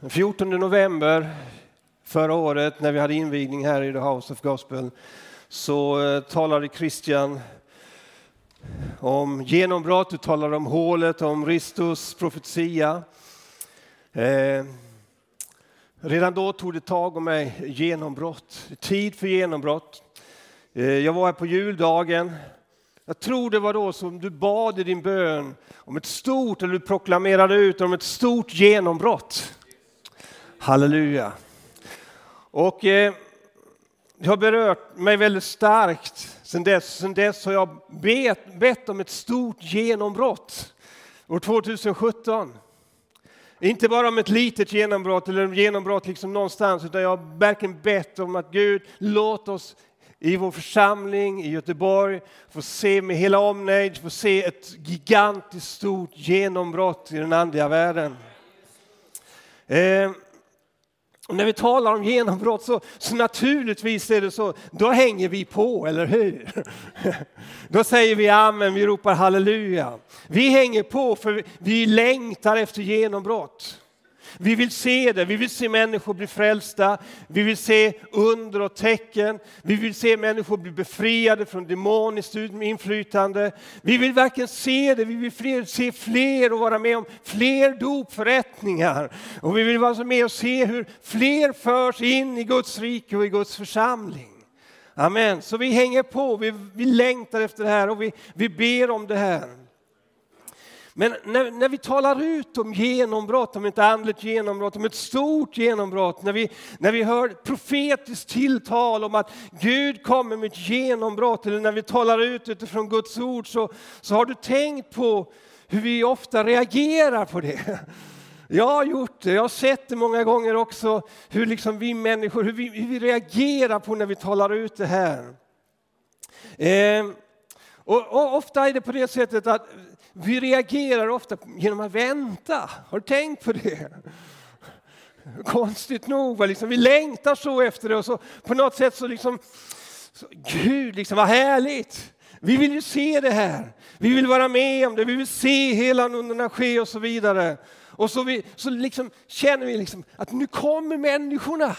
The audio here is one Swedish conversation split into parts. Den 14 november förra året när vi hade invigning här i The House of Gospel så talade Christian om genombrott, du talade om hålet, om Kristus profetia. Redan då tog det tag om mig, genombrott, tid för genombrott. Jag var här på juldagen. Jag tror det var då som du bad i din bön om ett stort, eller du proklamerade ut om ett stort genombrott. Halleluja. Och det har berört mig väldigt starkt sedan dess. Sedan dess har jag bett om ett stort genombrott år 2017. Inte bara om ett litet genombrott eller ett genombrott liksom någonstans, utan jag har verkligen bett om att Gud, låt oss i vår församling i Göteborg få se med hela omnejd, få se ett gigantiskt stort genombrott i den andliga världen. Och när vi talar om genombrott så naturligtvis är det så, då hänger vi på, eller hur? Då säger vi amen, vi ropar halleluja. Vi hänger på för vi längtar efter genombrott. Vi vill se det, vi vill se människor bli frälsta, vi vill se under och tecken, vi vill se människor bli befriade från demoniskt inflytande. Vi vill verkligen se det, vi vill se fler och vara med om fler dopförrättningar. Och vi vill vara med och se hur fler förs in i Guds rike och i Guds församling. Amen, så vi hänger på, vi längtar efter det här och vi ber om det här. Men när vi talar ut om genombrott, om ett andligt genombrott, om ett stort genombrott. När vi hör profetiskt tilltal om att Gud kommer med ett genombrott. Eller när vi talar ut utifrån Guds ord så har du tänkt på hur vi ofta reagerar på det. Jag har gjort det, jag har sett det många gånger också. Hur liksom vi människor, hur vi reagerar på när vi talar ut det här. Och ofta är det på det sättet att vi reagerar ofta genom att vänta. Har du tänkt på det? Konstigt nog. Vi längtar så efter det. Och så, på något sätt Gud, vad härligt. Vi vill ju se det här. Vi vill vara med om det. Vi vill se hela nunderna ske och så vidare. Och så känner vi att nu kommer människorna.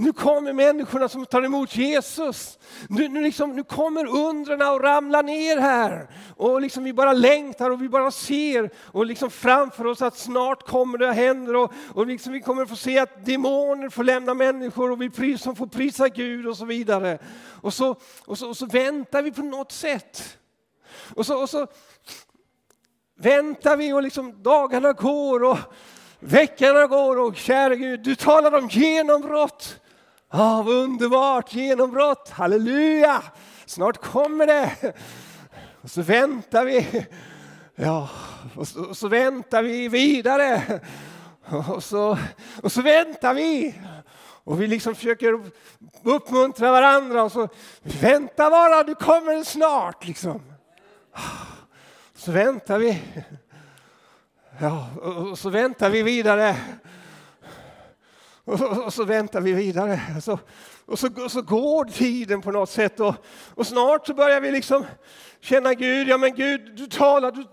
Nu kommer människorna som tar emot Jesus. Nu kommer undrarna och ramlar ner här. Och vi bara längtar och vi bara ser. Och framför oss att snart kommer det att hända. Och vi kommer få se att demoner får lämna människor. Och vi som får prisa Gud och så vidare. Och så väntar vi på något sätt. Och så väntar vi och dagarna går och veckorna går. Och kära Gud, du talar om genombrott. Ja, vad underbart, genombrott, halleluja, snart kommer det. Och så väntar vi, ja, och så väntar vi vidare, och så väntar vi. Och vi försöker uppmuntra varandra, och så vänta bara, du kommer snart Så väntar vi, ja, och så väntar vi vidare. Och så väntar vi vidare. Och så går tiden på något sätt. Och snart så börjar vi känna Gud. Ja men Gud,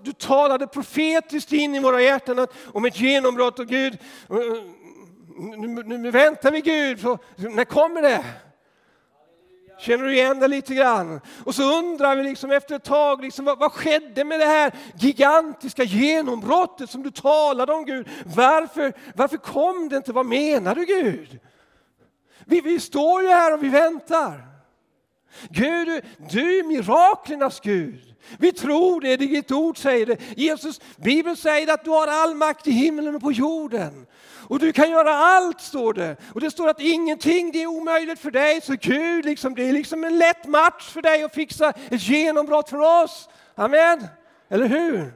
du talade profetiskt in i våra hjärtan om ett genombrott. Och Gud, nu väntar vi Gud. Så, när kommer det? Känner du igen det lite grann? Och så undrar vi efter ett tag, vad skedde med det här gigantiska genombrottet som du talade om, Gud? Varför kom det inte? Vad menar du, Gud? Vi står ju här och vi väntar. Gud, du är miraklernas Gud. Vi tror det, ditt ord säger det. Jesus, Bibeln säger att du har all makt i himlen och på jorden. Och du kan göra allt, står det. Och det står att ingenting det är omöjligt för dig. Så Gud, det är en lätt match för dig att fixa ett genombrott för oss. Amen, eller hur?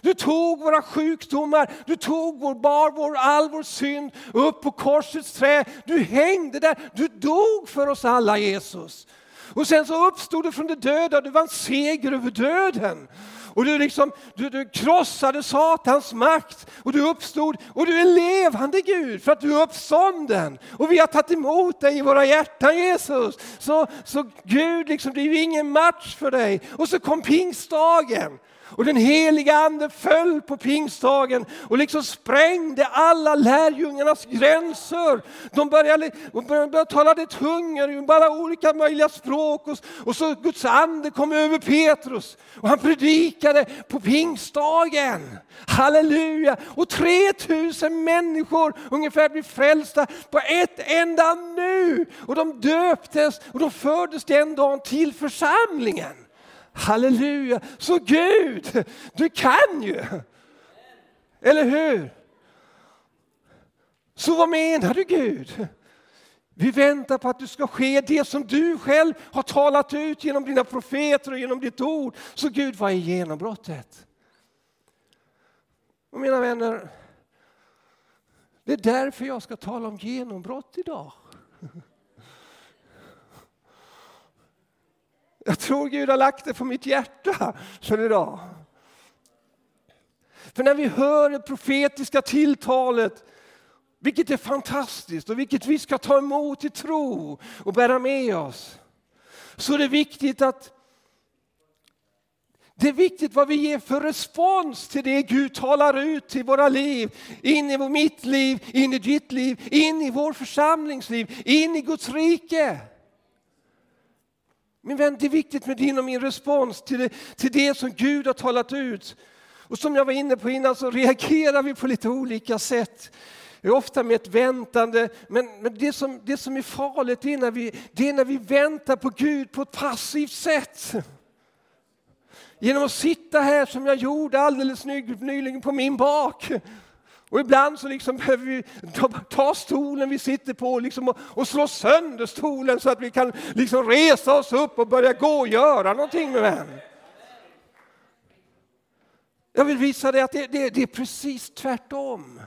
Du tog våra sjukdomar, du tog all vår synd upp på korsets trä. Du hängde där, du dog för oss alla, Jesus. Och sen så uppstod du från de döda och du vann seger över döden. Och du krossade Satans makt och du uppstod och du är levande Gud för att du är uppstånden. Och vi har tagit emot dig i våra hjärtan, Jesus. Så Gud, det är ju ingen match för dig. Och så kom pingstdagen. Och den heliga anden föll på pingstdagen och liksom sprängde alla lärjungarnas gränser. De började tala det tungor och bara olika möjliga språk. Och så Guds ande kom över Petrus och han predikade på pingstdagen. Halleluja! Och 3000 människor ungefär blev frälsta på ett enda nu. Och de döptes och de fördes den dagen till församlingen. Halleluja, så Gud, du kan ju. Eller hur? Så vad menar du, Gud? Vi väntar på att du ska ske det som du själv har talat ut genom dina profeter och genom ditt ord. Så Gud, vad är genombrottet? Och mina vänner, det är därför jag ska tala om genombrott idag. Jag tror Gud har lagt det på mitt hjärta för idag. För när vi hör det profetiska tilltalet, vilket är fantastiskt och vilket vi ska ta emot i tro och bära med oss, så är det viktigt att vad vi ger för respons till det Gud talar ut till våra liv. In i mitt liv, in i ditt liv, in i vår församlingsliv, in i Guds rike. Min vän, det är viktigt med din och min respons till det som Gud har talat ut. Och som jag var inne på innan så reagerar vi på lite olika sätt. Det är ofta med ett väntande. Men det som är farligt är när vi väntar på Gud på ett passivt sätt. Genom att sitta här som jag gjorde alldeles nyligen på min bak. Och ibland så liksom behöver vi ta stolen vi sitter på liksom och slå sönder stolen så att vi kan liksom resa oss upp och börja gå och göra någonting med vän. Jag vill visa dig att det är precis tvärtom.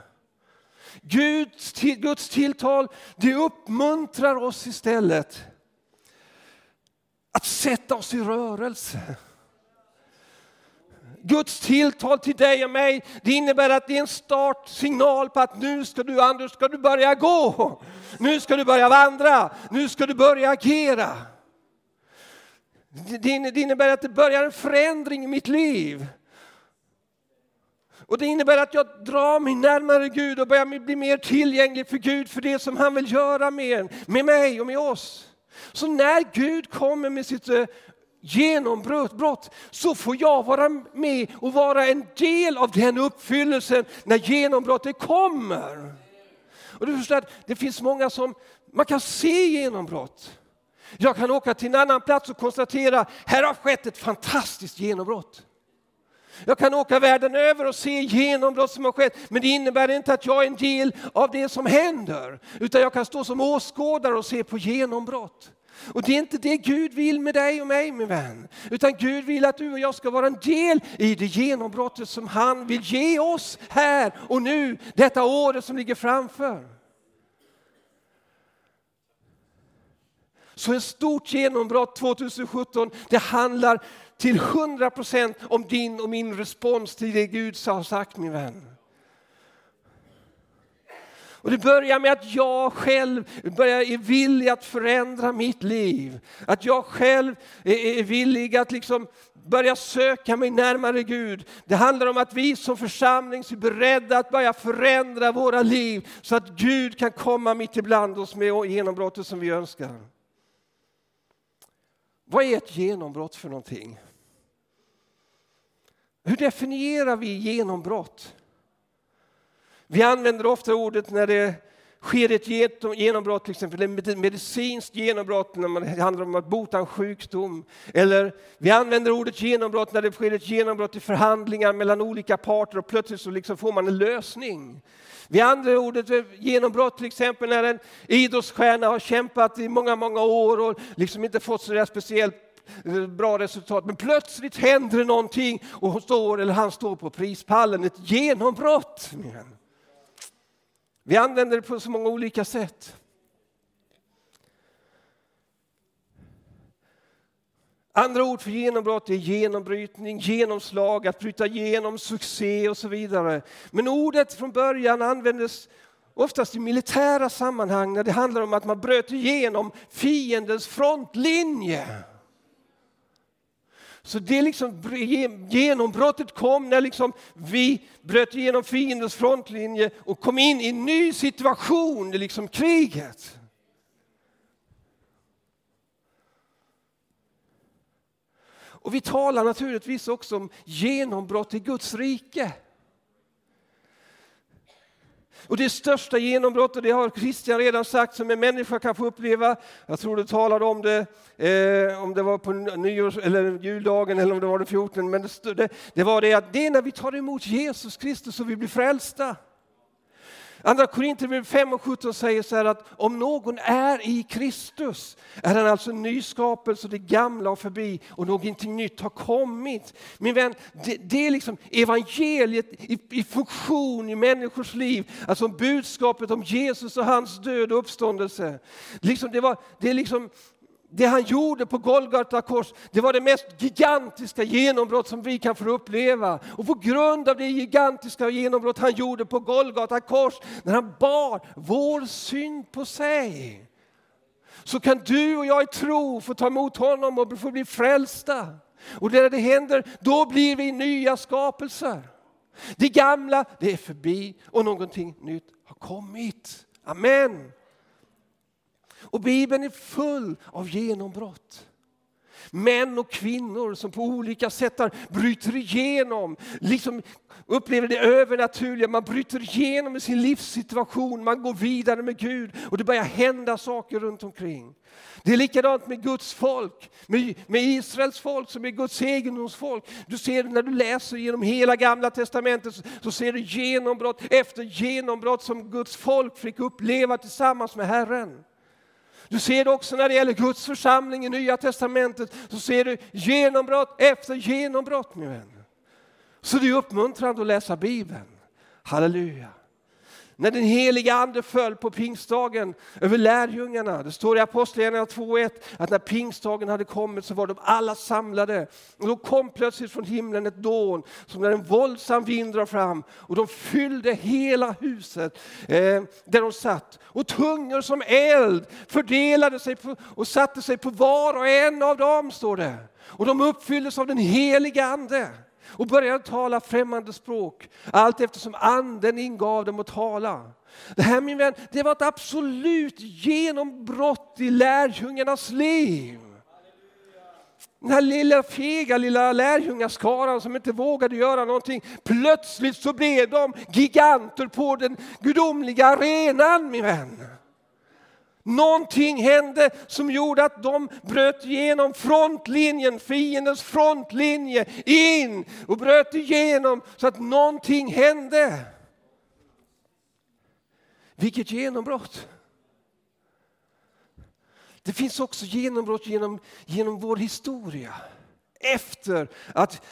Guds tilltal, det uppmuntrar oss istället att sätta oss i rörelse. Guds tilltal till dig och mig, det innebär att det är en startsignal på att nu ska du, Anders, ska du börja gå. Nu ska du börja vandra. Nu ska du börja agera. Det innebär att det börjar en förändring i mitt liv. Och det innebär att jag drar mig närmare Gud och börjar bli mer tillgänglig för Gud för det som han vill göra med mig och med oss. Så när Gud kommer med sitt genombrott, så får jag vara med och vara en del av den uppfyllelsen när genombrottet kommer. Och du förstår att det finns många som man kan se genombrott. Jag kan åka till en annan plats och konstatera här har skett ett fantastiskt genombrott. Jag kan åka världen över och se genombrott som har skett. Men det innebär inte att jag är en del av det som händer. Utan jag kan stå som åskådare och se på genombrott. Och det är inte det Gud vill med dig och mig, min vän. Utan Gud vill att du och jag ska vara en del i det genombrottet som han vill ge oss här och nu. Detta året som ligger framför. Så ett stort genombrott 2017, det handlar till 100% om din och min respons till det Gud har sagt, min vän. Och det börjar med att jag själv är villig att förändra mitt liv. Att jag själv är villig att liksom börja söka mig närmare Gud. Det handlar om att vi som församling är beredda att börja förändra våra liv. Så att Gud kan komma mitt ibland oss med genombrottet som vi önskar. Vad är ett genombrott för någonting? Hur definierar vi genombrott? Vi använder ofta ordet när det sker ett genombrott, till exempel ett medicinskt genombrott när det handlar om att bota en sjukdom. Eller vi använder ordet genombrott när det sker ett genombrott i förhandlingar mellan olika parter och plötsligt så liksom får man en lösning. Vi använder ordet genombrott till exempel när en idrottsstjärna har kämpat i många år och liksom inte fått så speciellt bra resultat. Men plötsligt händer någonting och han står på prispallen. Ett genombrott. Vi använder det på så många olika sätt. Andra ord för genombrott är genombrytning, genomslag, att bryta igenom, succé och så vidare. Men ordet från början användes oftast i militära sammanhang när det handlar om att man bröt igenom fiendens frontlinje. Så det liksom genombrottet kom när liksom vi bröt igenom fiendens frontlinje och kom in i en ny situation, liksom kriget. Och vi talar naturligtvis också om genombrott i Guds rike. Och det största genombrottet, det har Christian redan sagt, som en människa kan få uppleva. Jag tror du talade om det, om det var på juldagen eller om det var den 14. Men det var det att det är när vi tar emot Jesus Kristus och vi blir frälsta. Andra Korinther 5:17 säger så här att om någon är i Kristus är han alltså en ny skapelse, det gamla och förbi och någonting nytt har kommit. Min vän, det är liksom evangeliet i funktion i människors liv. Alltså budskapet om Jesus och hans död och uppståndelse. Liksom det han gjorde på Golgata kors, det var det mest gigantiska genombrott som vi kan få uppleva. Och på grund av det gigantiska genombrott han gjorde på Golgata kors, när han bar vår synd på sig, så kan du och jag i tro få ta emot honom och få bli frälsta. Och när det händer, då blir vi nya skapelser. Det gamla, det är förbi och någonting nytt har kommit. Amen. Och Bibeln är full av genombrott. Män och kvinnor som på olika sätt bryter igenom. Liksom upplever det övernaturliga. Man bryter igenom i sin livssituation. Man går vidare med Gud. Och det börjar hända saker runt omkring. Det är likadant med Guds folk. Med Israels folk som är Guds egendomsfolk. Du ser när du läser genom hela gamla testamentet. Så ser du genombrott efter genombrott som Guds folk fick uppleva tillsammans med Herren. Du ser det också när det gäller Guds församling i Nya testamentet, så ser du genombrott efter genombrott, min vän. Så det är uppmuntrande att läsa Bibeln. Halleluja. När den heliga ande föll på pingstdagen över lärjungarna, det står i Apostlagärningarna 2:1 att när pingstdagen hade kommit så var de alla samlade. Och då kom plötsligt från himlen ett dån som när en våldsam vind drar fram och de fyllde hela huset där de satt. Och tungor som eld fördelade sig och satte sig på var och en av dem, står det. Och de uppfylldes av den heliga ande. Och började tala främmande språk. Allt eftersom anden ingav dem att tala. Det här, min vän, det var ett absolut genombrott i lärjungarnas liv. Den här lilla fega, lilla lärjungaskaran som inte vågade göra någonting. Plötsligt så blev de giganter på den gudomliga arenan, min vän. Någonting hände som gjorde att de bröt igenom frontlinjen, fiendens frontlinje, in och bröt igenom så att någonting hände. Vilket genombrott! Det finns också genombrott genom vår historia. Efter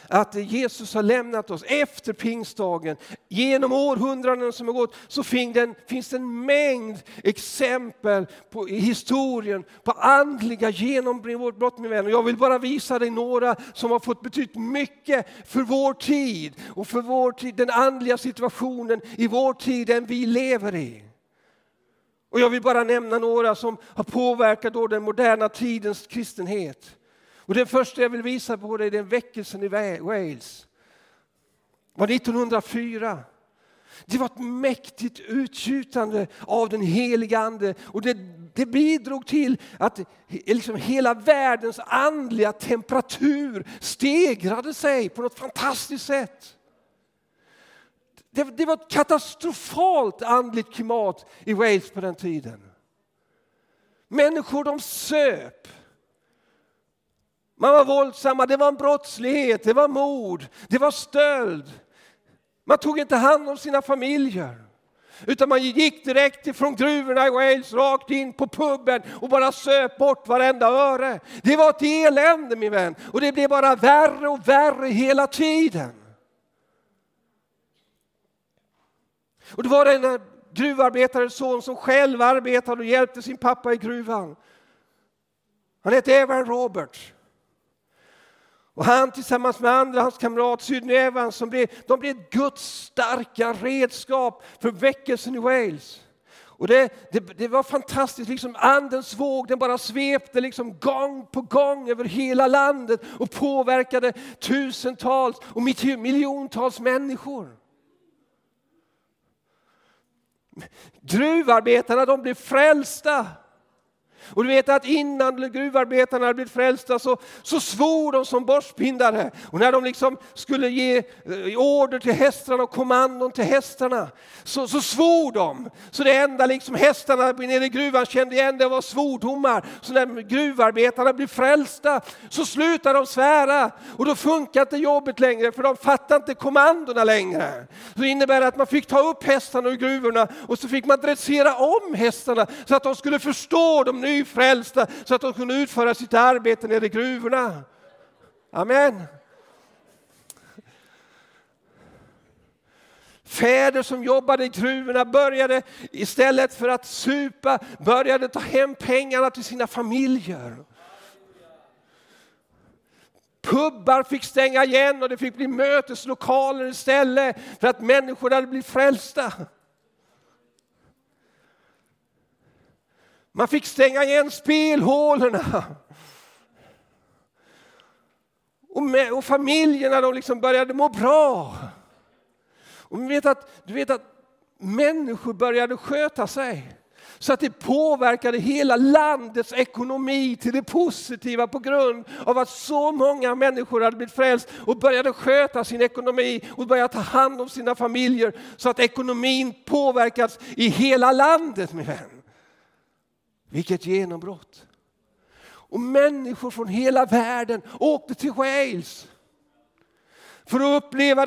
att Jesus har lämnat oss, efter pingstdagen, genom århundraden som har gått, så finns det en mängd exempel i historien på andliga genombrott, min vän. Och jag vill bara visa dig några som har fått betytt mycket för vår tid och för vår tid, den andliga situationen i vår tid, den vi lever i. Och jag vill bara nämna några som har påverkat då den moderna tidens kristenhet. Och den första jag vill visa på dig, den väckelsen i Wales. Det var 1904. Det var ett mäktigt utgjutande av den heliga ande. Och det bidrog till att liksom hela världens andliga temperatur stegrade sig på något fantastiskt sätt. Det var ett katastrofalt andligt klimat i Wales på den tiden. Människor, de söp. Man var våldsamma, det var en brottslighet, det var mord, det var stöld. Man tog inte hand om sina familjer. Utan man gick direkt ifrån gruvorna i Wales, rakt in på pubben och bara söp bort varenda öre. Det var ett elände, min vän. Och det blev bara värre och värre hela tiden. Och det var en gruvarbetares son som själv arbetade och hjälpte sin pappa i gruvan. Han hette Evan Roberts. Och han tillsammans med andra, hans kamrat Sydney Evans, de blev Guds starka redskap för väckelsen i Wales. Och det var fantastiskt, liksom andens våg, den bara svepte liksom gång på gång över hela landet och påverkade tusentals och miljontals människor. Gruvarbetarna, de blev frälsta. Och du vet att innan gruvarbetarna hade blivit frälsta så svor de som borstbindare. Och när de liksom skulle ge order till hästarna och kommandon till hästarna så svor de. Så det enda liksom hästarna nere i gruvan kände igen, det var svordomar. Så när gruvarbetarna blev frälsta så slutar de svära. Och då funkar inte jobbet längre, för de fattar inte kommandona längre. Så det innebär att man fick ta upp hästarna ur gruvorna och så fick man dressera om hästarna så att de skulle förstå de nya frälsta, så att de kunde utföra sitt arbete nere i gruvorna. Amen. Fäder som jobbade i gruvorna började, istället för att supa, började ta hem pengarna till sina familjer. Pubbar fick stänga igen och det fick bli möteslokaler istället, för att människor hade blivit frälsta. Man fick stänga igen spelhålorna. Och familjerna, de liksom började må bra. Och du vet att människor började sköta sig. Så att det påverkade hela landets ekonomi till det positiva på grund av att så många människor hade blivit frälst och började sköta sin ekonomi och började ta hand om sina familjer, så att ekonomin påverkats i hela landet, min vän. Vilket genombrott. Och människor från hela världen åkte till Wales för att uppleva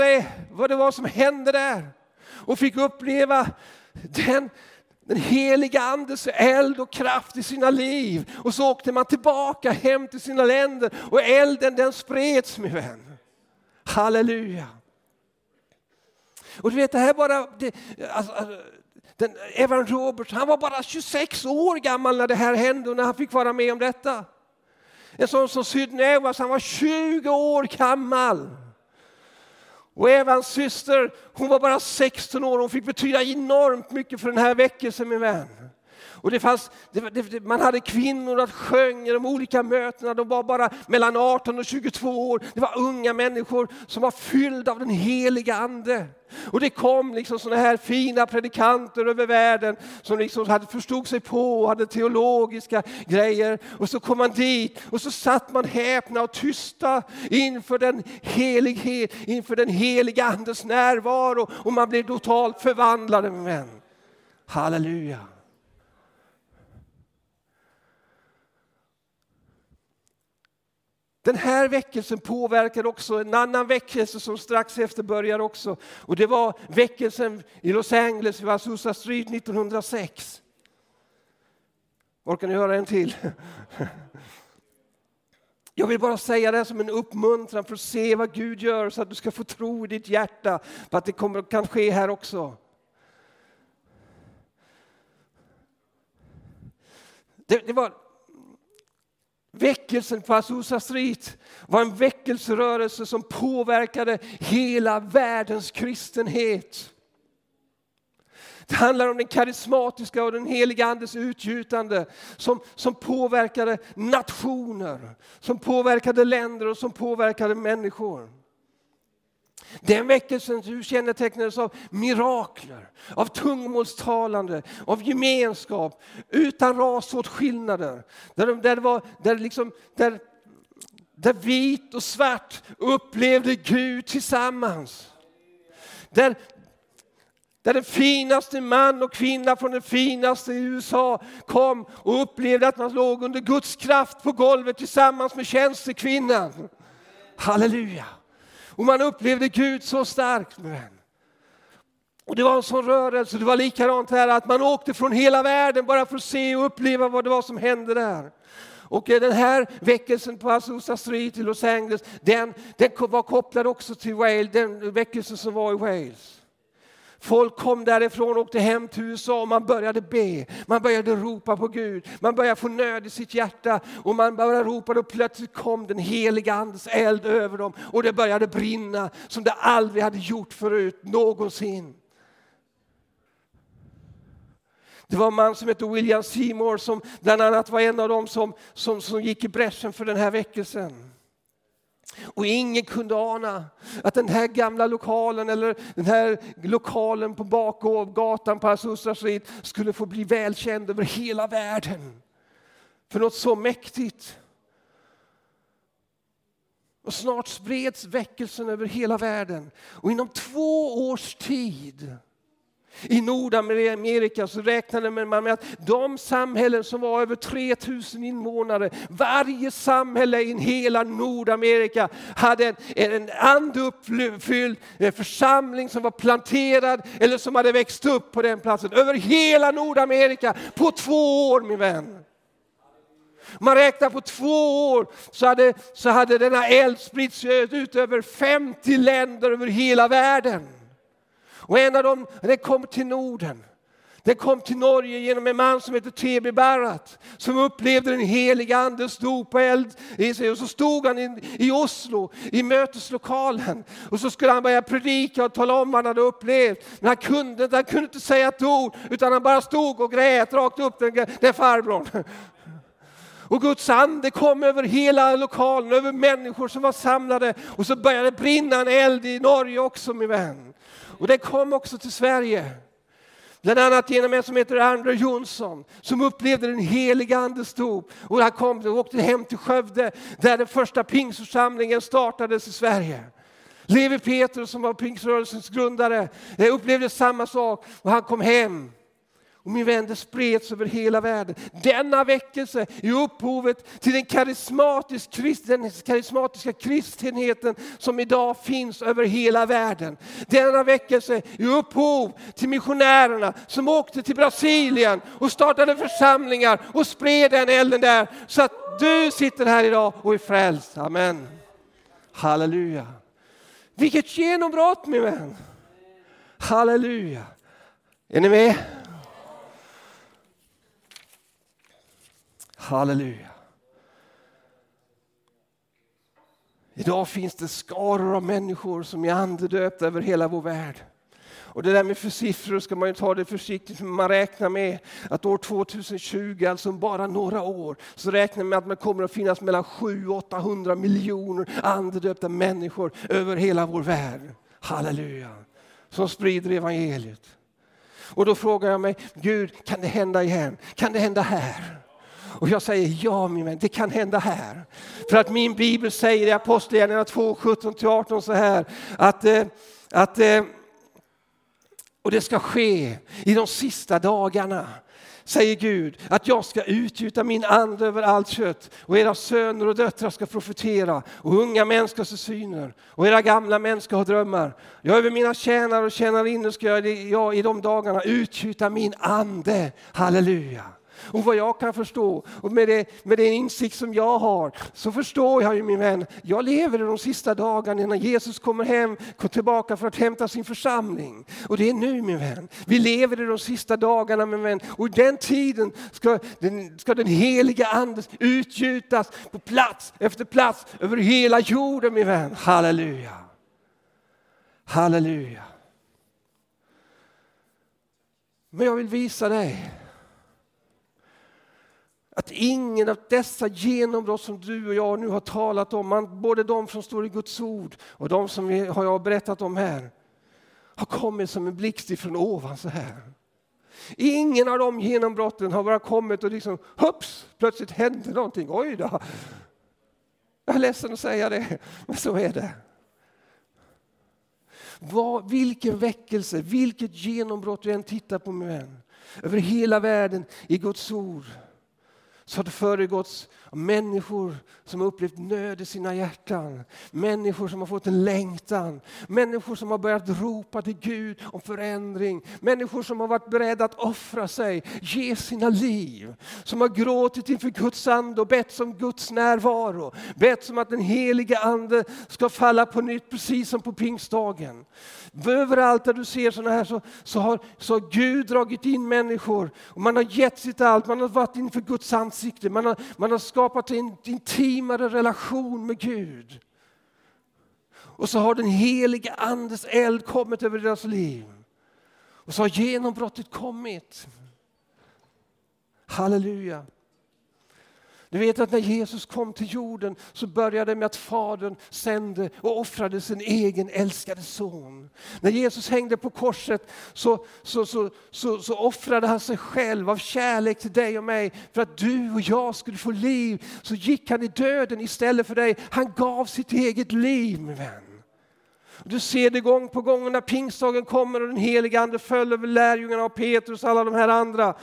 vad det var som hände där. Och fick uppleva den heliga andes eld och kraft i sina liv. Och så åkte man tillbaka hem till sina länder. Och elden, den spreds, min vän. Halleluja. Och du vet, det här bara... Evan Roberts, han var bara 26 år gammal när det här hände och när han fick vara med om detta. En sån som Sydney Evans, han var 20 år gammal. Och Evans syster, hon var bara 16 år. Hon fick betyda enormt mycket för den här väckelsen, min vän. Och man hade kvinnor att sjunga i de olika mötena. De var bara mellan 18 och 22 år. Det var unga människor som var fyllda av den heliga ande. Och det kom liksom såna här fina predikanter över världen som liksom hade förstod sig på och hade teologiska grejer. Och så kom man dit och så satt man häpna och tysta inför den heliga andes närvaro. Och man blev totalt förvandlad, men halleluja. Den här väckelsen påverkade också en annan väckelse som strax efter börjar också. Och det var väckelsen i Los Angeles vid Azusa Street 1906. Orkar ni höra en till? Jag vill bara säga det som en uppmuntran för att se vad Gud gör, så att du ska få tro i ditt hjärta på att det kan ske här också. Det var... Väckelsen på Azusa Street var en väckelserörelse som påverkade hela världens kristenhet. Det handlar om den karismatiska och den heliga andes utgjutande som påverkade nationer, som påverkade länder och som påverkade människor. Den väckelsen kännetecknades av mirakler, av tungomålstalande, av gemenskap, utan rasåtskillnader. Där vit och svart upplevde Gud tillsammans. Där den finaste man och kvinna från den finaste i USA kom och upplevde att man låg under Guds kraft på golvet tillsammans med tjänstekvinnan. Halleluja! Och man upplevde Gud så starkt, med den. Och det var en sån rörelse. Det var likadant här, att man åkte från hela världen bara för att se och uppleva vad det var som hände där. Och den här väckelsen på Azusa Street i Los Angeles, den var kopplad också till Wales, den väckelsen som var i Wales. Folk kom därifrån och åkte hem till USA och man började be. Man började ropa på Gud. Man började få nöd i sitt hjärta. Och man började ropa och plötsligt kom den heliga andes eld över dem. Och det började brinna som det aldrig hade gjort förut någonsin. Det var en man som hette William Seymour som bland annat var en av dem som gick i bräschen för den här väckelsen. Och ingen kunde ana att den här gamla lokalen eller den här lokalen på Bakgatan på Azusa Street skulle få bli välkänd över hela världen. För något så mäktigt. Och snart spreds väckelsen över hela världen. Och inom 2 års tid i Nordamerika så räknade man med att de samhällen som var över 3000 invånare, varje samhälle i hela Nordamerika hade en anduppfylld församling som var planterad eller som hade växt upp på den platsen. Över hela Nordamerika på 2 år, min vän. Man räknar på 2 år så hade denna eld spritts ut över 50 länder över hela världen. Och en av dem, den kom till Norden. Den kom till Norge genom en man som heter T. B. Barrett. Som upplevde den heliga andes dop och eld i sig. Och så stod han i Oslo, i möteslokalen. Och så skulle han börja predika och tala om vad han hade upplevt. Men han kunde inte säga ett ord. Utan han bara stod och grät rakt upp den farbrorn. Och Guds ande kom över hela lokalen, över människor som var samlade. Och så började brinna en eld i Norge också, min vän. Och det kom också till Sverige. Bland annat genom en som heter André Jonsson som upplevde den heliga andes dop. Och han kom och åkte hem till Skövde där den första pingstförsamlingen startades i Sverige. Levi Peter som var pingströrelsens grundare upplevde samma sak och han kom hem. Och min vän, det spreds över hela världen. Denna väckelse är upphovet till den karismatiska kristenheten som idag finns över hela världen. Denna väckelse är upphov till missionärerna som åkte till Brasilien och startade församlingar och spred den elden där. Så att du sitter här idag och är frälst. Amen. Halleluja. Vilket genombrott, min vän. Halleluja. Är ni med? Halleluja. Idag finns det skaror av människor som är andedöpta över hela vår värld. Och det där med för siffror ska man ju ta det försiktigt. För man räknar med att år 2020, alltså om bara några år, så räknar man med att man kommer att finnas mellan 700-800 miljoner andedöpta människor över hela vår värld. Halleluja. Som sprider evangeliet. Och då frågar jag mig, Gud, kan det hända igen? Kan det hända här? Och jag säger, ja min vän, det kan hända här. För att min bibel säger i Apostlagärningarna 2:17-18 så här. Och det ska ske i de sista dagarna, säger Gud, att jag ska utgjuta min ande över allt kött. Och era söner och döttrar ska profetera. Och unga män ska se syner. Och era gamla män ska ha drömmar. Jag över mina tjänare och tjänarinnor ska jag i de dagarna utgjuta min ande. Halleluja. Och vad jag kan förstå, och med den insikt som jag har, så förstår jag ju min vän. Jag lever i de sista dagarna innan Jesus kommer hem tillbaka för att hämta sin församling. Och det är nu, min vän. Vi lever i de sista dagarna, min vän. Och i den tiden ska den heliga anden utgjutas på plats efter plats över hela jorden, min vän. Halleluja. Halleluja. Men jag vill visa dig att ingen av dessa genombrott som du och jag nu har talat om, både de som står i Guds ord och de som jag har berättat om här, har kommit som en blixt från ovan så här. Ingen av de genombrotten har bara kommit och liksom, hopps, plötsligt hände någonting. Oj då. Jag är ledsen att säga det, men så är det. Vilken väckelse, vilket genombrott du än tittar på, min vän, över hela världen i Guds ord, så har det föregåtts av människor som har upplevt nöd i sina hjärtan. Människor som har fått en längtan. Människor som har börjat ropa till Gud om förändring. Människor som har varit beredda att offra sig, ge sina liv. Som har gråtit inför Guds ande och bett om Guds närvaro. Bett om att den heliga ande ska falla på nytt, precis som på pingstdagen. Överallt där du ser sådana här så har Gud dragit in människor. Och man har gett sitt allt, man har varit inför Guds ande. Man har skapat en intimare relation med Gud. Och så har den heliga andes eld kommit över deras liv. Och så har genombrottet kommit. Halleluja! Du vet att när Jesus kom till jorden så började det med att fadern sände och offrade sin egen älskade son. När Jesus hängde på korset så offrade han sig själv av kärlek till dig och mig för att du och jag skulle få liv. Så gick han i döden istället för dig. Han gav sitt eget liv, min vän. Du ser det gång på gång när pingstdagen kommer och den heliga ande föll över lärjungarna och Petrus och alla de här andra.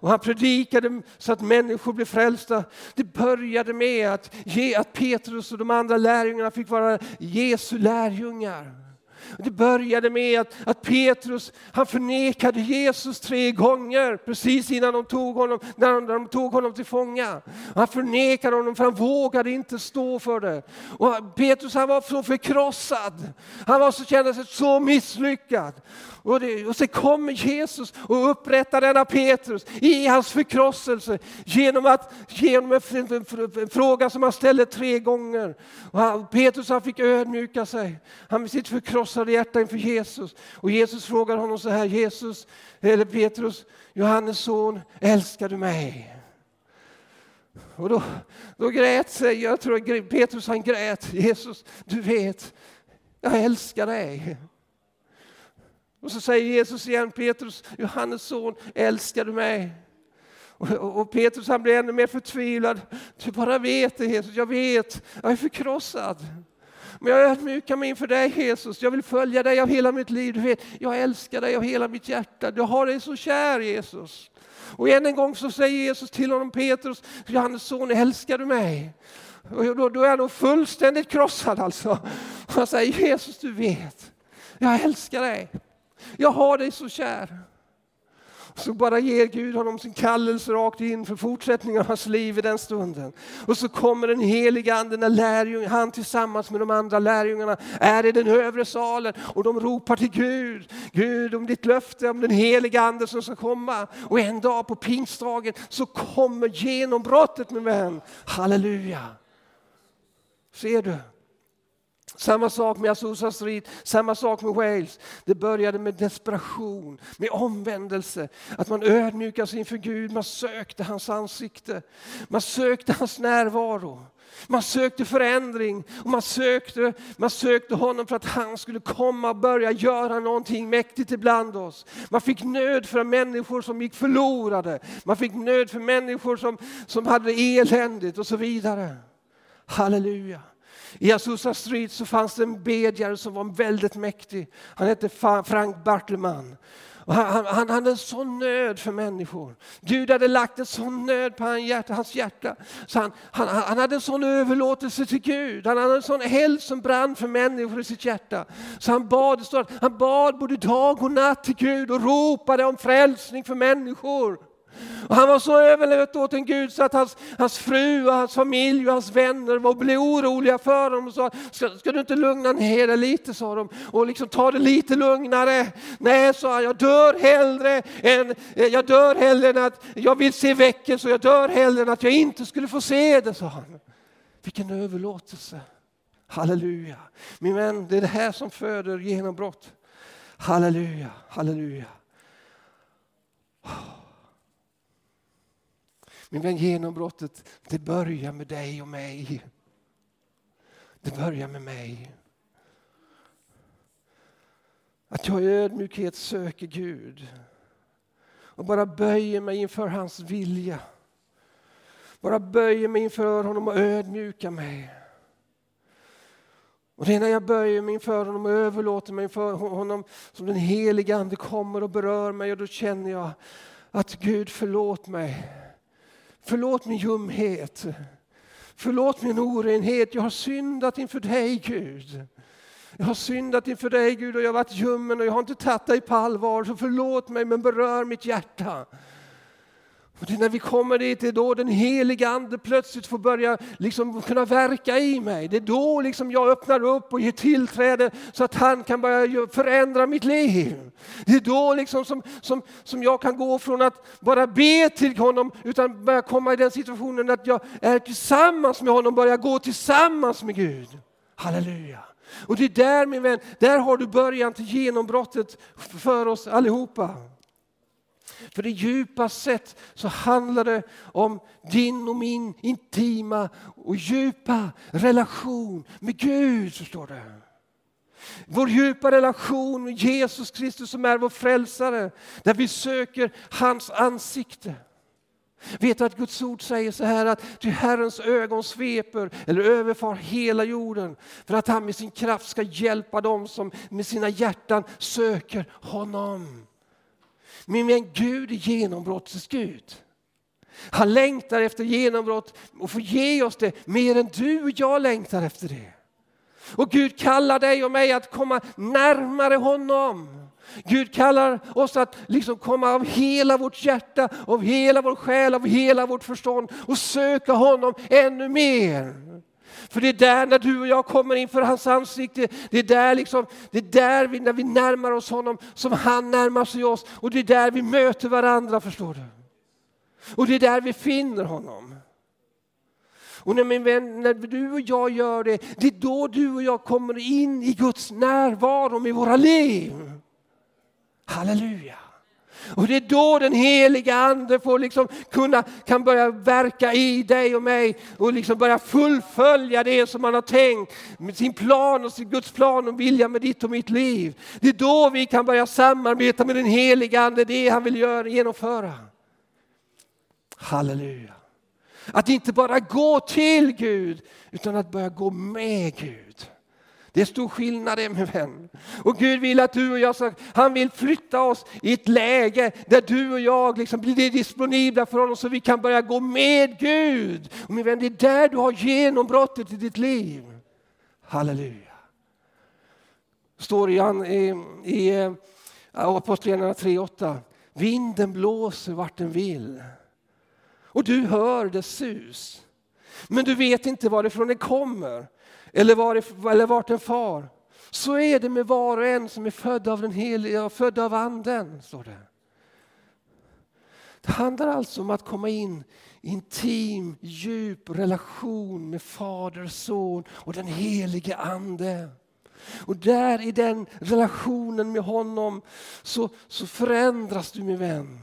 Och han predikade så att människor blev frälsta. Det började med att Petrus och de andra lärjungarna fick vara Jesu lärjungar. Det började med att Petrus, han förnekade Jesus 3 gånger precis innan de tog honom, när de tog honom till fånga. Han förnekade honom för han vågade inte stå för det. Och Petrus, han var så förkrossad. Han var så, kände sig så misslyckad. Och så kommer Jesus och upprättar denna Petrus i hans förkrosselse genom en fråga som han ställde 3 gånger. Och Petrus, han fick ödmjuka sig. Han med sitt förkrossade hjärta inför Jesus. Och Jesus frågar honom så här: Jesus, eller Petrus, Johannes son, älskar du mig? Och då grät sig, jag tror Petrus, han grät. Jesus, du vet, jag älskar dig. Och så säger Jesus igen: Petrus, Johannes son, älskar du mig? Och Petrus, han blir ännu mer förtvivlad. Du bara vet det, Jesus, jag vet. Jag är förkrossad. Men jag ödmjukar mig inför dig, Jesus. Jag vill följa dig av hela mitt liv. Du vet, jag älskar dig av hela mitt hjärta. Du har dig så kär, Jesus. Och än en gång så säger Jesus till honom: Petrus, Johannes son, älskar du mig? Och då är han nog fullständigt krossad alltså. Och han säger: Jesus, du vet, jag älskar dig. Jag har dig så kär. Så bara ger Gud honom sin kallelse rakt in för fortsättningen av hans liv i den stunden. Och så kommer den heliga anden när han tillsammans med de andra lärjungarna är i den övre salen. Och de ropar till Gud: Gud, om ditt löfte, om den heliga anden som ska komma. Och en dag på pingstdagen så kommer genombrottet, min vän. Halleluja! Ser du? Samma sak med Azusa Street, samma sak med Wales. Det började med desperation, med omvändelse. Att man ödmjukade sig inför Gud, man sökte hans ansikte. Man sökte hans närvaro. Man sökte förändring och man sökte honom för att han skulle komma och börja göra någonting mäktigt ibland oss. Man fick nöd för människor som gick förlorade. Man fick nöd för människor som hade eländigt och så vidare. Halleluja! I Azusa Street så fanns det en bedjare som var väldigt mäktig. Han hette Frank Bartleman. Han hade en sån nöd för människor. Gud hade lagt en sån nöd på hans hjärta. Så han hade en sån överlåtelse till Gud. Han hade en sån eld som brann för människor i sitt hjärta. Så han bad både dag och natt till Gud och ropade om frälsning för människor. Och han var så överlåten åt en Gud så att hans fru och hans familj och hans vänner blev oroliga för honom och sa: ska du inte lugna ner dig lite, sa de. Och liksom ta det lite lugnare. Nej, sa han, jag dör hellre än att jag vill se väckelse, och jag dör hellre än att jag inte skulle få se det, sa han. Vilken överlåtelse. Halleluja. Min vän, det är det här som föder genombrott. Halleluja, halleluja. Min vän, genombrottet, det börjar med dig och mig. Det börjar med mig. Att jag i ödmjukhet söker Gud. Och bara böjer mig inför hans vilja. Bara böjer mig inför honom och ödmjukar mig. Och det är när jag böjer mig inför honom och överlåter mig inför honom som den heliga ande kommer och berör mig. Och då känner jag att Gud, förlåt mig. Förlåt min ljumhet. Förlåt min orenhet. Jag har syndat inför dig, Gud. Jag har syndat inför dig, Gud, och jag har varit ljummen och jag har inte tagit dig på allvar. Så förlåt mig, men berör mitt hjärta. Och det är när vi kommer dit, det är då den heliga ande plötsligt får börja liksom kunna verka i mig. Det är då liksom jag öppnar upp och ger tillträde så att han kan börja förändra mitt liv. Det är då liksom som jag kan gå från att bara be till honom utan börja komma i den situationen att jag är tillsammans med honom, börjar gå tillsammans med Gud. Halleluja. Och det är där, min vän, där har du början till genombrottet för oss allihopa. För det djupa sätt så handlar det om din och min intima och djupa relation med Gud, förstår du. Vår djupa relation med Jesus Kristus som är vår frälsare. Där vi söker hans ansikte. Vet du att Guds ord säger så här att till Herrens ögon sveper eller överfar hela jorden. För att han med sin kraft ska hjälpa dem som med sina hjärtan söker honom. Men Gud är genombrottets Gud. Han längtar efter genombrott och får ge oss det mer än du och jag längtar efter det. Och Gud kallar dig och mig att komma närmare honom. Gud kallar oss att liksom komma av hela vårt hjärta, av hela vår själ, av hela vårt förstånd och söka honom ännu mer. För det är där när du och jag kommer inför hans ansikte, det är där vi, när vi närmar oss honom som han närmar sig oss. Och det är där vi möter varandra, förstår du. Och det är där vi finner honom. Och när du och jag gör det, det är då du och jag kommer in i Guds närvaro i våra liv. Halleluja. Och det är då den heliga ande får kan börja verka i dig och mig. Och liksom börja fullfölja det som man har tänkt. Med sin plan och sin Guds plan och vilja med ditt och mitt liv. Det är då vi kan börja samarbeta med den heliga ande. Det han vill genomföra. Halleluja. Att inte bara gå till Gud. Utan att börja gå med Gud. Det är stor skillnad, min vän. Och Gud vill att du och jag, han vill flytta oss i ett läge där du och jag blir disponibla för honom så vi kan börja gå med Gud. Och min vän, det är där du har genombrottet i ditt liv. Halleluja. Står i Apostlagärningarna 3:8. Vinden blåser vart den vill. Och du hör det sus. Men du vet inte varifrån den kommer. Eller vart den far. Så är det med var och en som är född av den heliga, född av anden, står det. Det handlar alltså om att komma in i intim, djup relation med Fader, Son och den helige ande. Och där i den relationen med honom så förändras du, min vän.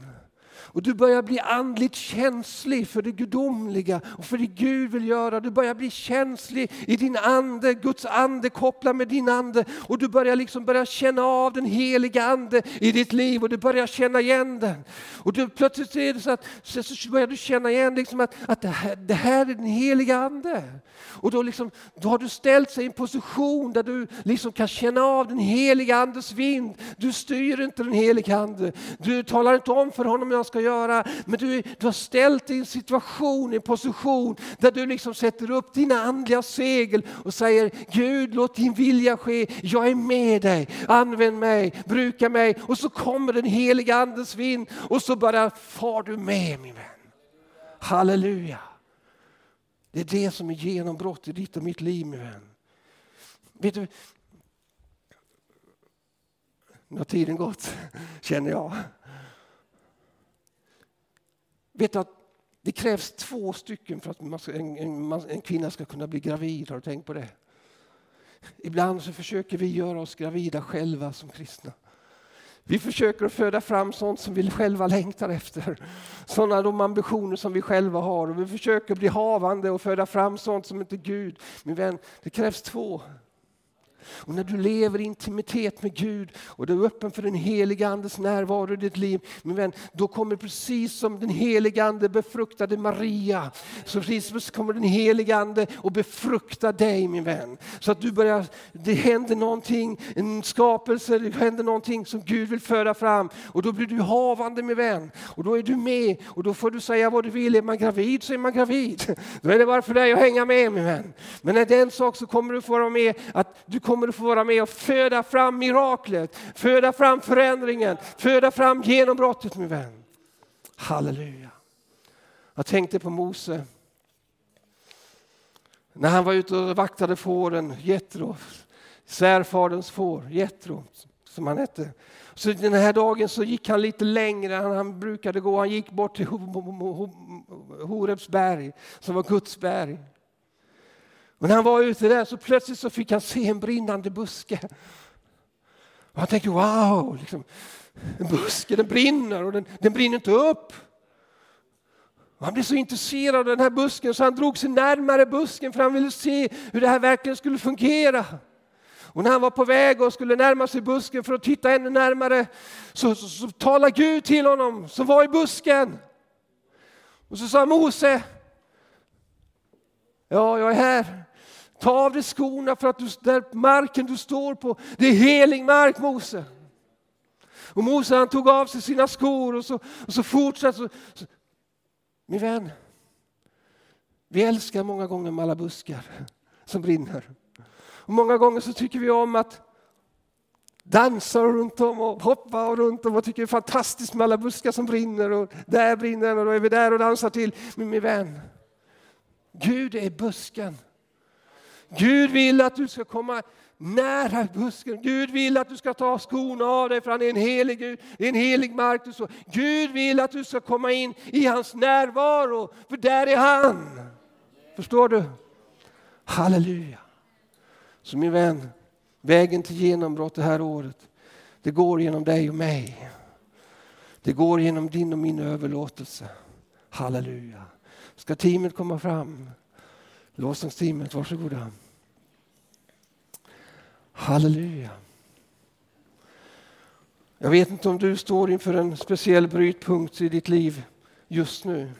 Och du börjar bli andligt känslig för det gudomliga och för det Gud vill göra. Du börjar bli känslig i din ande. Guds ande kopplar med din ande. Och du börjar börja känna av den heliga ande i ditt liv. Och du börjar känna igen den. Och du plötsligt är det så börjar du känna igen att det här är den heliga ande. Och då har du ställt sig i en position där du kan känna av den heliga andes vind. Du styr inte den heliga ande. Du talar inte om för honom jag ska göra, men du har ställt dig i en situation, i en position där du sätter upp dina andliga segel och säger Gud, låt din vilja ske, jag är med dig, använd mig, bruka mig, och så kommer den heliga andens vind och så bara far du med, min vän. Halleluja. Det är det som är genombrott i ditt och mitt liv, min vän. Vet du, nu har tiden gått, känner jag. Vet du att det krävs 2 stycken för att en kvinna ska kunna bli gravid? Har du tänkt på det? Ibland så försöker vi göra oss gravida själva som kristna. Vi försöker att föda fram sånt som vi själva längtar efter. Sådana de ambitioner som vi själva har. Och vi försöker bli havande och föda fram sånt som inte Gud. Min vän, det krävs 2. Och när du lever i intimitet med Gud och du är öppen för den heliga andes närvaro i ditt liv, min vän, då kommer precis som den heliga ande befruktade Maria, så precis kommer den heliga ande och befrukta dig, min vän. Så att du börjar, det händer någonting, en skapelse, det händer någonting som Gud vill föra fram. Och då blir du havande, min vän. Och då är du med och då får du säga vad du vill. Är man gravid så är man gravid. Då är det bara för dig att hänga med, min vän. Men när det är en sak så kommer du få vara med att du kommer du få vara med och föda fram miraklet. Föda fram förändringen. Föda fram genombrottet, min vän. Halleluja. Jag tänkte på Mose. När han var ute och vaktade fåren. Jetro. Svärfaderns får. Jetro som han hette. Så den här dagen så gick han lite längre än han brukade gå. Han gick bort till Horebs berg. Som var Guds berg. Men när han var ute där så plötsligt så fick han se en brinnande buske. Och han tänkte, wow! en buske, den brinner och den brinner inte upp. Och han blev så intresserad av den här busken så han drog sig närmare busken för han ville se hur det här verkligen skulle fungera. Och när han var på väg och skulle närma sig busken för att titta ännu närmare så talade Gud till honom som var i busken. Och så sa Mose, ja, jag är här. Ta av dig skorna för att där marken du står på, det är helig mark, Mose. Och Mose han tog av sig sina skor och så fortsatte. Min vän, vi älskar många gånger med alla buskar som brinner. Och många gånger så tycker vi om att dansa runt om och hoppa runt om och tycker det är fantastiskt med alla buskar som brinner och där brinner och då är vi där och dansar till. Men min vän, Gud är busken. Gud vill att du ska komma nära busken. Gud vill att du ska ta skorna av dig för han är en helig Gud. Det är en helig mark. Du så. Gud vill att du ska komma in i hans närvaro. För där är han. Förstår du? Halleluja. Så min vän, vägen till genombrott det här året, det går genom dig och mig. Det går genom din och min överlåtelse. Halleluja. Ska teamet komma fram? Lovsångsteamet, varsågoda. Halleluja. Jag vet inte om du står inför en speciell brytpunkt i ditt liv just nu.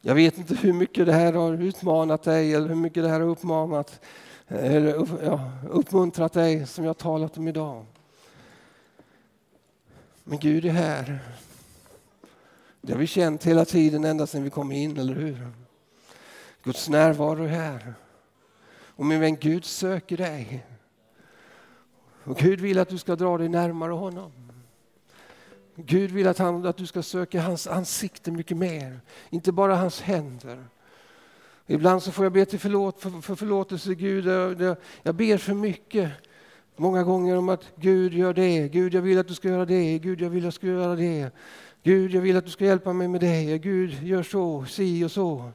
Jag vet inte hur mycket det här har utmanat dig eller hur mycket det här har uppmanat eller uppmuntrat dig som jag har talat om idag. Men Gud är här. Det har vi känt hela tiden ända sedan vi kom in, eller hur? Guds närvaro är här. Och min vän, Gud söker dig. Och Gud vill att du ska dra dig närmare honom. Gud vill att du ska söka hans ansikte mycket mer. Inte bara hans händer. Ibland så får jag be till förlåtelse Gud. Jag ber för mycket. Många gånger om att Gud gör det. Gud, jag vill att du ska göra det. Gud, jag vill att du ska göra det. Gud, jag vill att du ska hjälpa mig med det. Gud, gör så, si och så.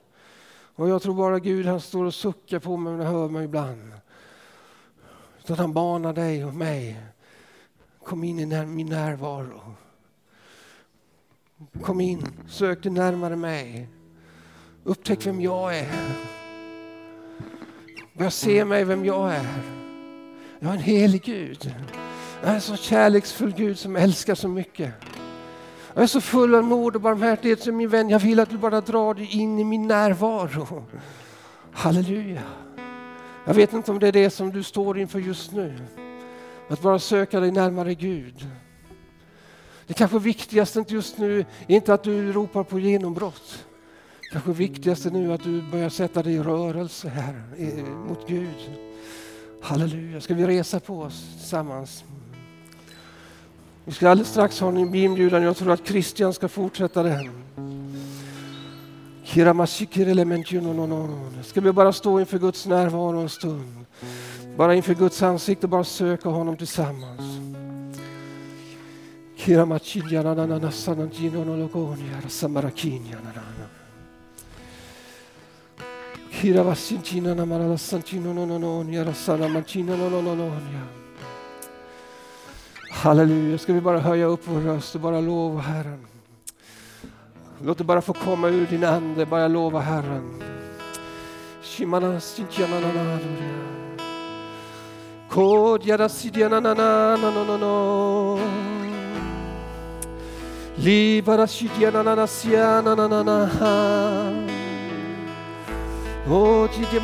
Och jag tror bara Gud han står och suckar på mig när han hör mig ibland. Så att han banar dig och mig. Kom in i min närvaro. Kom in, sök dig närmare mig. Upptäck vem jag är. Börja se mig vem jag är. Jag är en helig Gud. Jag är en så kärleksfull Gud som älskar så mycket. Jag är så full av nåd och barmhärtighet som min vän. Jag vill att du bara drar dig in i min närvaro. Halleluja. Jag vet inte om det är det som du står inför just nu. Att bara söka dig närmare Gud. Det kanske viktigaste just nu är inte att du ropar på genombrott. Det kanske viktigaste nu är att du börjar sätta dig i rörelse här mot Gud. Halleluja. Ska vi resa på oss tillsammans? Vi ska alldeles strax ha en inbjudan. Jag tror att Christian ska fortsätta det. Ska vi bara stå inför Guds närvaro en stund. Bara inför Guds ansikte och bara söka honom tillsammans. Halleluja, ska vi bara höja upp vår röst och bara lova Herren. Låt det bara få komma ur din ande, bara lova Herren. Oh, Cici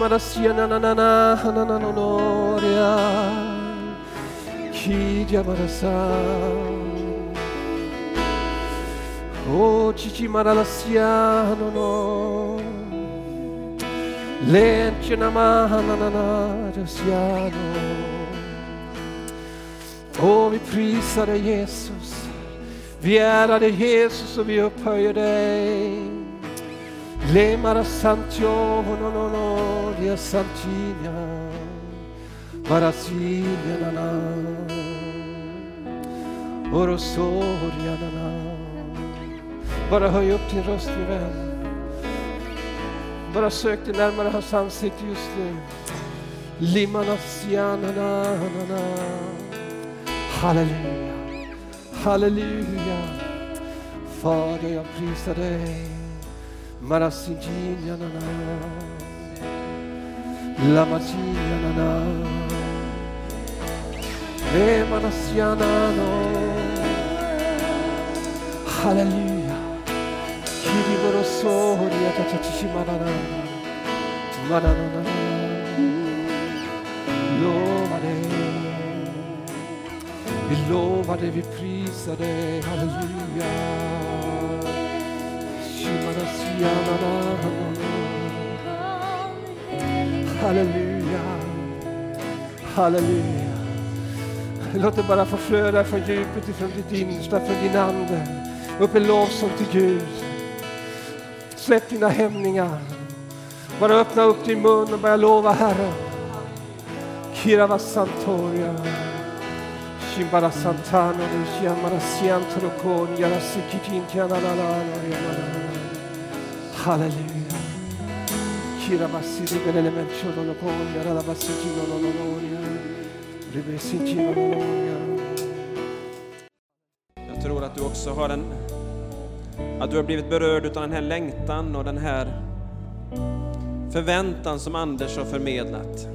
Maralasia, no, no. Lencena Mahanana, Rasiano. Oh, vi prisar dig, Jesus. Vi ärar dig, Jesus, och vi upphöjer dig. Lemara Santio, no, no, no, dia Santina. Marasilia, nana. Bara höj upp din röst, min vän. Bara sök dig närmare hans ansikte just nu. Halleluja. Halleluja. Fader, jag prisar dig. Marasinjina na na. Lamajina na na. Emanasiana no. Halleluja. Kiriborosoria tachachishima na na. Manana na. Vi lovar dig, vi prisar dig, halleluja. Halleluja, halleluja. Låt det bara få flöda från djupet, ifrån ditt innersta, från din ande. Upp en lovsång till Gud. Släpp dina hämningar. Bara öppna upp din mun och börja lova Herren. Kirava Santoria. Bara Santana och Jamara Siantro Kon Yarasikitin Kanala. Halleluja. Kirabasidi element Chono Kon Yarala Basitino Nonoria. Ribesitino Nonoria. Jag tror att du också har att du har blivit berörd utav den här längtan och den här förväntan som Anders har förmedlat.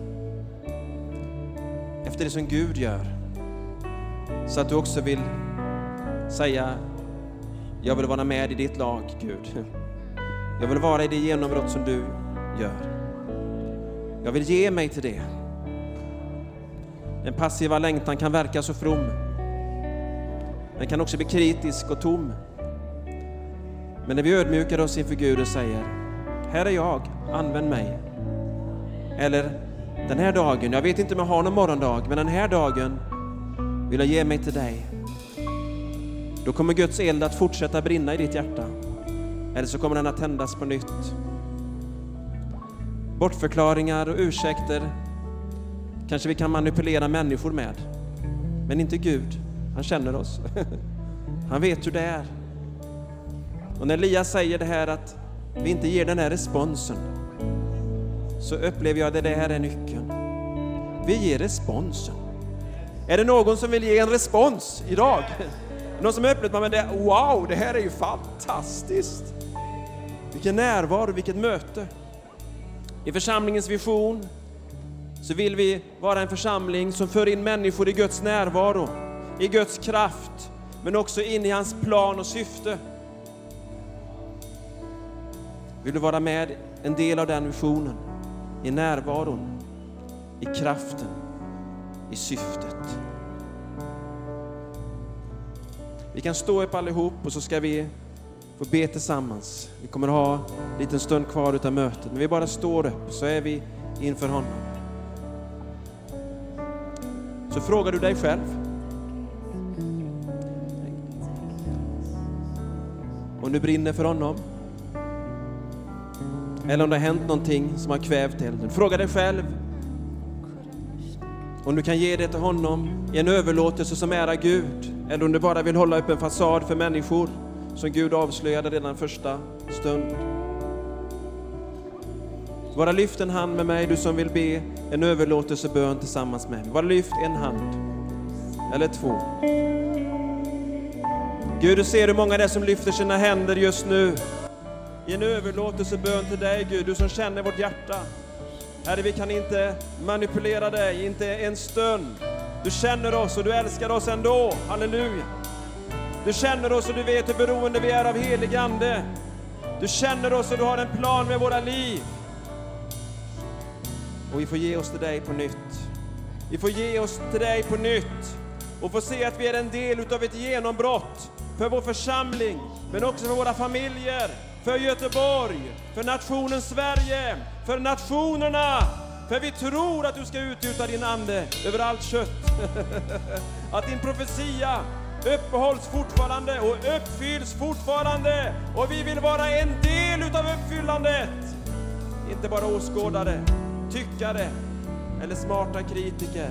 Efter det som Gud gör. Så att du också vill säga, jag vill vara med i ditt lag, Gud. Jag vill vara i det genombrott som du gör. Jag vill ge mig till det. Den passiva längtan kan verka så from. Den kan också bli kritisk och tom. Men när vi ödmjukar oss inför Gud och säger, här är jag, använd mig. Eller, den här dagen, jag vet inte om jag har någon morgondag, men den här dagen vill jag ge mig till dig. Då kommer Guds eld att fortsätta brinna i ditt hjärta. Eller så kommer den att tändas på nytt. Bortförklaringar och ursäkter kanske vi kan manipulera människor med. Men inte Gud. Han känner oss. Han vet hur det är. Och när Elias säger det här att vi inte ger den här responsen, så upplever jag att det här är nyckeln. Vi ger responsen. Är det någon som vill ge en respons idag? Någon som öppnat med det? Wow, det här är ju fantastiskt. Vilken närvaro, vilket möte. I församlingens vision så vill vi vara en församling som för in människor i Guds närvaro, i Guds kraft, men också in i hans plan och syfte. Vill du vara med en del av den visionen? I närvaron, i kraften, i syftet. Vi kan stå upp allihop och så ska vi få be tillsammans. Vi kommer ha en liten stund kvar utav mötet. Men vi bara står upp så är vi inför honom. Så frågar du dig själv. Om du brinner för honom. Eller om det har hänt någonting som har kvävt elden. Fråga dig själv. Om du kan ge det till honom i en överlåtelse som ära Gud. Eller om du bara vill hålla upp en fasad för människor som Gud avslöjade redan första stund. Bara lyft en hand med mig, du som vill be en överlåtelsebön tillsammans med mig. Bara lyft en hand. Eller två. Gud, du ser hur många det är som lyfter sina händer just nu. I en överlåtelsebön till dig, Gud, du som känner vårt hjärta. Herre, vi kan inte manipulera dig, inte en stund. Du känner oss och du älskar oss ändå. Halleluja. Du känner oss och du vet hur beroende vi är av helig ande. Du känner oss och du har en plan med våra liv. Och vi får ge oss till dig på nytt. Vi får ge oss till dig på nytt. Och få se att vi är en del utav ett genombrott. För vår församling, men också för våra familjer. För Göteborg, för nationen Sverige, för nationerna. För vi tror att du ska utgjuta din ande över allt kött. Att din profetia uppehålls fortfarande och uppfylls fortfarande. Och vi vill vara en del utav uppfyllandet. Inte bara åskådare, tyckare eller smarta kritiker.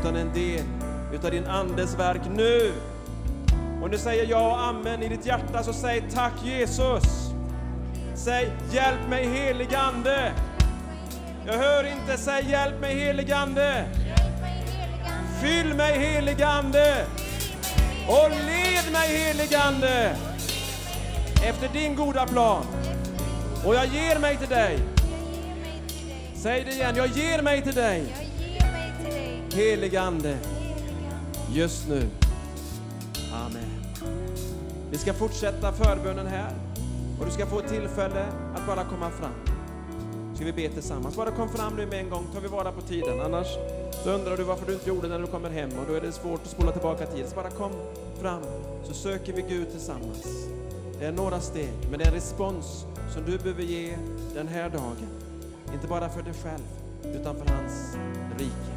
Utan en del utav din andes verk nu. Och nu säger jag och amen i ditt hjärta, så säg tack Jesus. Säg hjälp mig helig ande. Jag hör inte, säg hjälp mig helig ande. Fyll mig helig ande. Och led mig, heligande, efter din goda plan. Och jag ger mig till dig. Säg det igen, jag ger mig till dig, heligande, just nu. Amen. Vi ska fortsätta förbönen här. Och du ska få ett tillfälle att bara komma fram. Ska vi be tillsammans? Bara kom fram nu med en gång. Tar vi vara på tiden. Annars så undrar du varför du inte gjorde det när du kommer hem. Och då är det svårt att spola tillbaka tiden. Så bara kom fram. Så söker vi Gud tillsammans. Det är några steg. Men det är en respons som du behöver ge den här dagen. Inte bara för dig själv. Utan för hans rike.